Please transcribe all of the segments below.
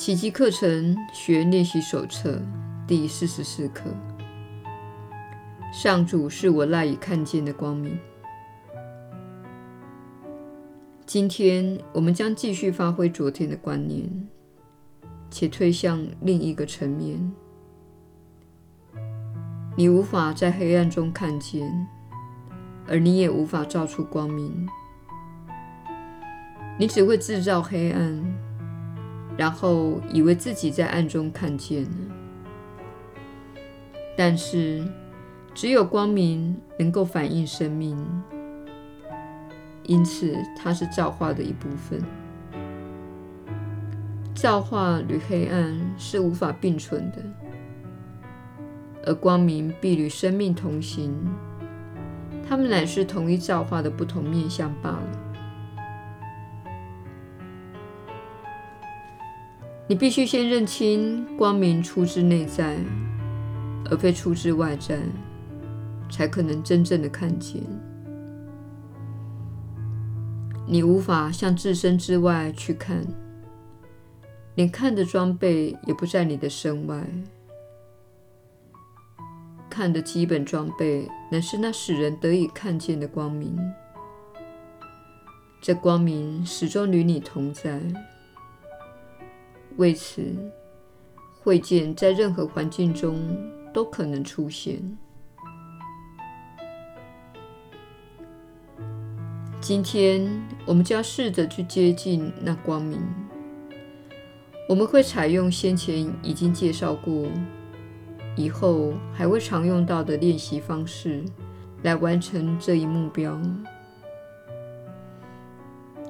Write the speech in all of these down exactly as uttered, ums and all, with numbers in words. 奇迹课程学练习手册第四十四课。上主是我赖以看见的光明。今天我们将继续发挥昨天的观念，且推向另一个层面。你无法在黑暗中看见，而你也无法照出光明。你只会制造黑暗，然后以为自己在暗中看见了。但是，只有光明能够反映生命，因此它是造化的一部分。造化与黑暗是无法并存的，而光明必与生命同行，它们乃是同一造化的不同面向罢了。你必须先认清光明出自内在，而非出自外在，才可能真正的看见。你无法向自身之外去看，连看的装备也不在你的身外。看的基本装备乃是那使人得以看见的光明，这光明始终与你同在。为此，慧见在任何环境中都可能出现。今天我们就要试着去接近那光明。我们会采用先前已经介绍过，以后还会常用到的练习方式来完成这一目标。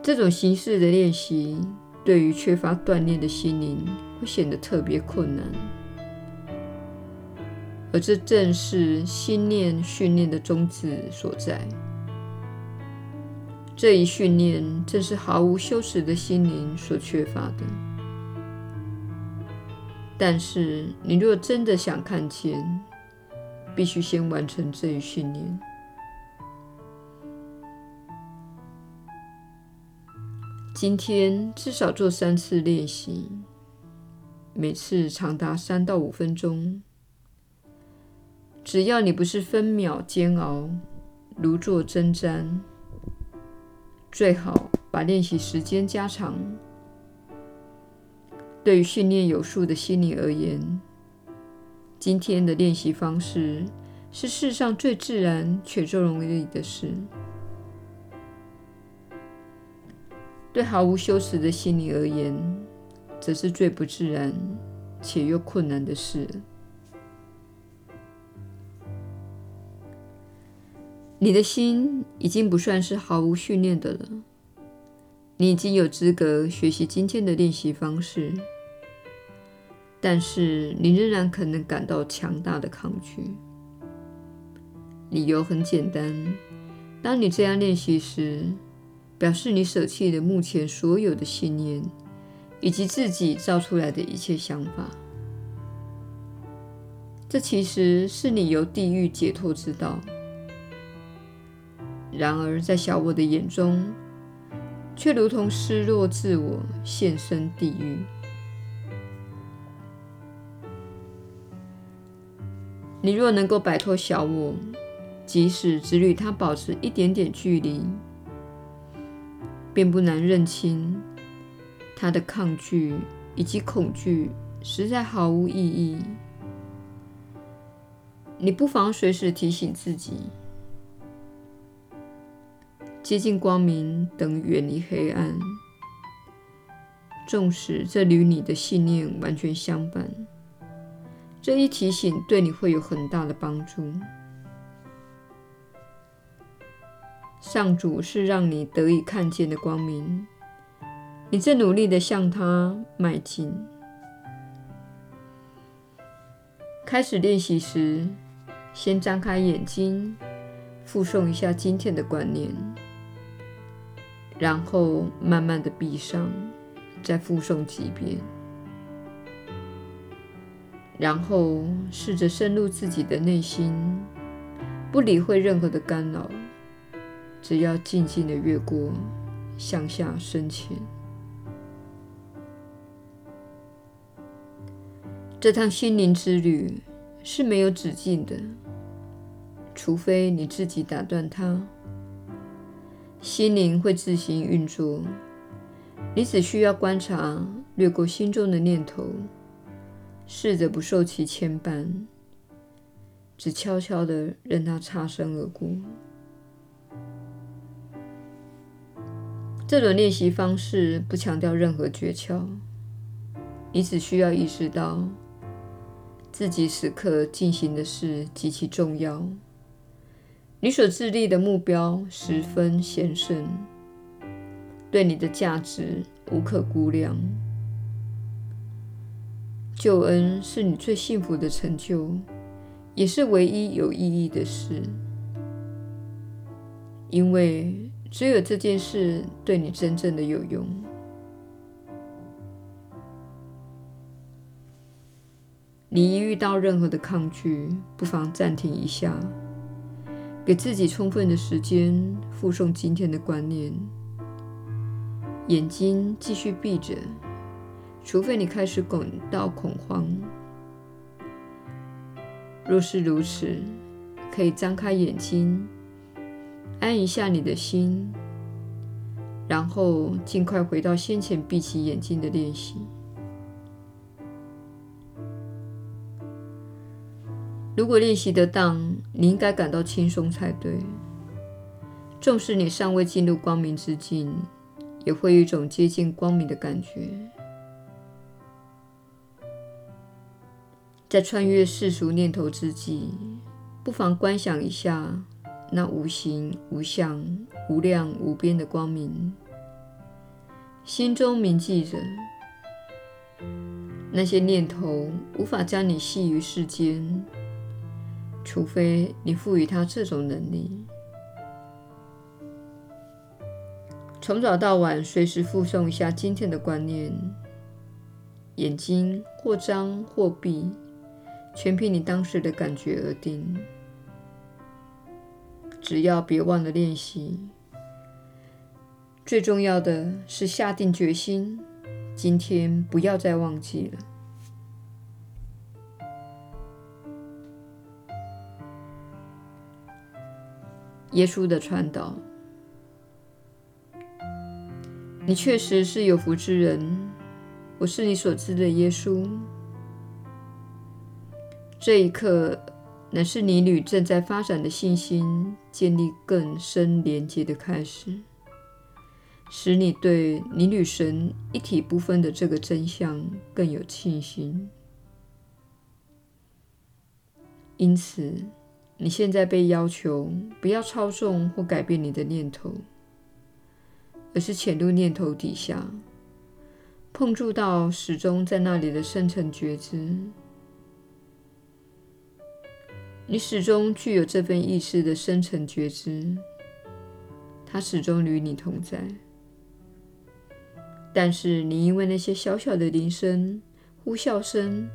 这种形式的练习对于缺乏锻炼的心灵会显得特别困难，而这正是心念训练的宗旨所在。这一训练正是毫无羞耻的心灵所缺乏的。但是，你若真的想看见，必须先完成这一训练。今天至少做三次练习，每次长达三到五分钟。只要你不是分秒煎熬，如坐针毡，最好把练习时间加长。对于训练有素的心灵而言，今天的练习方式是世上最自然且最容易的事。对毫无羞耻的心灵而言，则是最不自然且又困难的事。你的心已经不算是毫无训练的了，你已经有资格学习今天的练习方式，但是你仍然可能感到强大的抗拒。理由很简单，当你这样练习时，表示你舍弃了目前所有的信念，以及自己造出来的一切想法。这其实是你由地狱解脱之道。然而，在小我的眼中，却如同失落自我，现身地狱。你若能够摆脱小我，即使只与它保持一点点距离，便不难认清，他的抗拒以及恐惧实在毫无意义。你不妨随时提醒自己，接近光明等于远离黑暗，纵使这与你的信念完全相反，这一提醒对你会有很大的帮助。上主是让你得以看见的光明，你正努力地向它迈进。开始练习时，先张开眼睛，复诵一下今天的观念，然后慢慢地闭上，再复诵几遍，然后试着深入自己的内心，不理会任何的干扰。只要静静地越过，向下深潜。这趟心灵之旅是没有止境的，除非你自己打断它。心灵会自行运作，你只需要观察，掠过心中的念头，试着不受其牵绊，只悄悄地任它擦身而过。这种练习方式不强调任何诀窍，你只需要意识到自己此刻进行的事极其重要，你所致力的目标十分神圣，对你的价值无可估量。救恩是你最幸福的成就，也是唯一有意义的事，因为只有这件事对你真正的有用。你一遇到任何的抗拒，不妨暂停一下，给自己充分的时间附送今天的观念。眼睛继续闭着，除非你开始感到恐慌。若是如此，可以张开眼睛，安一下你的心，然后尽快回到先前闭起眼睛的练习。如果练习得当，你应该感到轻松才对。纵使你尚未进入光明之境，也会有一种接近光明的感觉。在穿越世俗念头之际，不妨观想一下那无形、无相、无量、无边的光明，心中铭记着，那些念头无法将你系于世间，除非你赋予它这种能力。从早到晚，随时附送一下今天的观念，眼睛或张或闭，全凭你当时的感觉而定。只要别忘了练习，最重要的是下定决心，今天不要再忘记了。耶稣的传导，你确实是有福之人，我是你所知的耶稣。这一刻乃是你与正在发展的信心建立更深连结的开始，使你对你与神一体不分的这个真相更有信心。因此你现在被要求不要操纵或改变你的念头，而是潜入念头底下，碰触到始终在那里的深层觉知。你始终具有这份意识的深层觉知，它始终与你同在。但是你因为那些小小的铃声、呼啸声，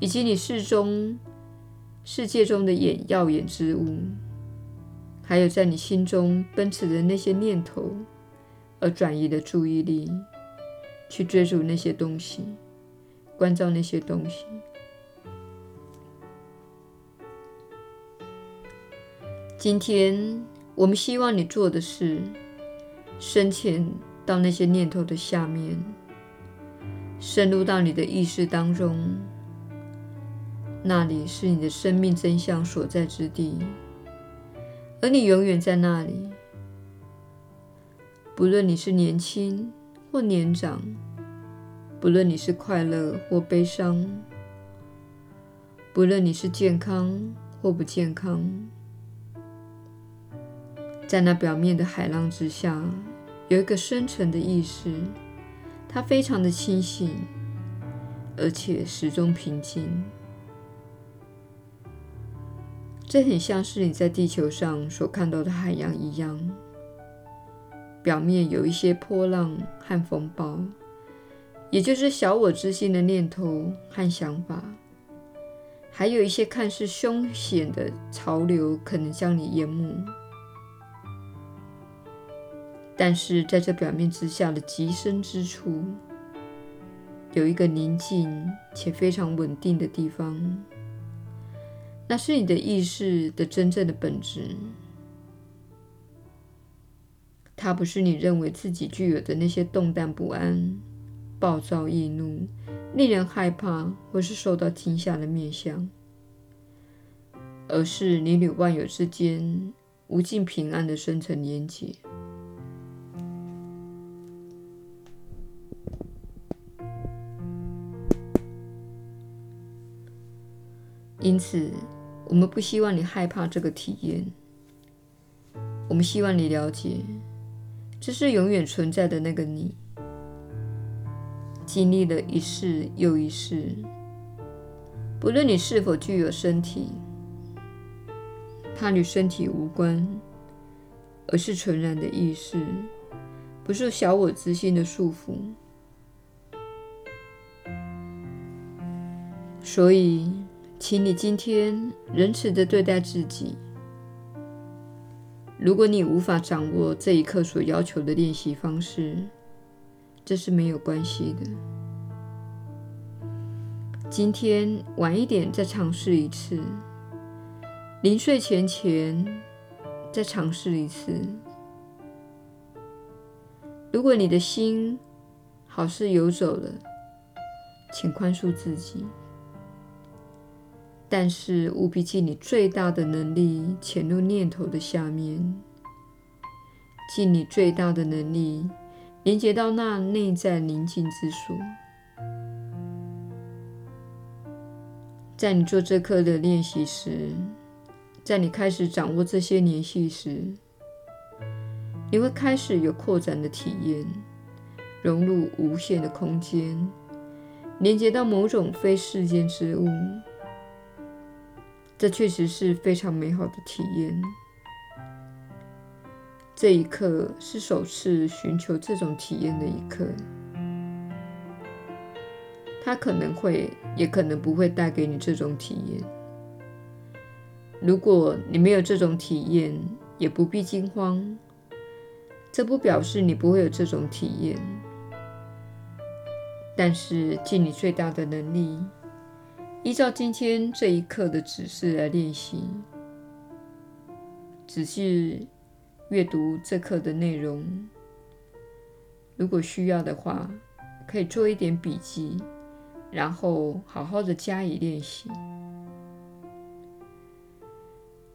以及你世中世界中的眼耀眼之物，还有在你心中奔驰的那些念头，而转移了注意力，去追逐那些东西，关照那些东西。今天我们希望你做的是深潜到那些念头的下面，深入到你的意识当中，那里是你的生命真相所在之地，而你永远在那里。不论你是年轻或年长，不论你是快乐或悲伤，不论你是健康或不健康，在那表面的海浪之下，有一个深层的意识，它非常的清醒，而且始终平静。这很像是你在地球上所看到的海洋一样，表面有一些波浪和风暴，也就是小我之心的念头和想法，还有一些看似凶险的潮流可能将你淹没。但是在这表面之下的极深之处，有一个宁静且非常稳定的地方，那是你的意识的真正的本质。它不是你认为自己具有的那些动荡不安、暴躁易怒、令人害怕或是受到惊吓的面相，而是你与万有之间无尽平安的深层连结。因此，我们不希望你害怕这个体验，我们希望你了解，这是永远存在的那个你，经历了一世又一世，不论你是否具有身体，它与身体无关，而是纯然的意识，不是小我之心的束缚。所以，请你今天仁慈地对待自己。如果你无法掌握这一刻所要求的练习方式，这是没有关系的。今天晚一点再尝试一次，临睡前前再尝试一次。如果你的心好似游走了，请宽恕自己，但是务必尽你最大的能力潜入念头的下面，尽你最大的能力连接到那内在宁静之所。在你做这课的练习时，在你开始掌握这些联系时，你会开始有扩展的体验，融入无限的空间，连接到某种非世间之物。这确实是非常美好的体验。这一刻是首次寻求这种体验的一刻，它可能会，也可能不会带给你这种体验。如果你没有这种体验，也不必惊慌，这不表示你不会有这种体验。但是，尽你最大的能力，依照今天这一刻的指示来练习。只是阅读这课的内容，如果需要的话，可以做一点笔记，然后好好的加以练习。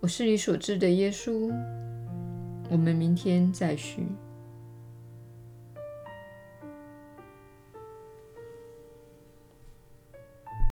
我是你所知的耶稣，我们明天再续。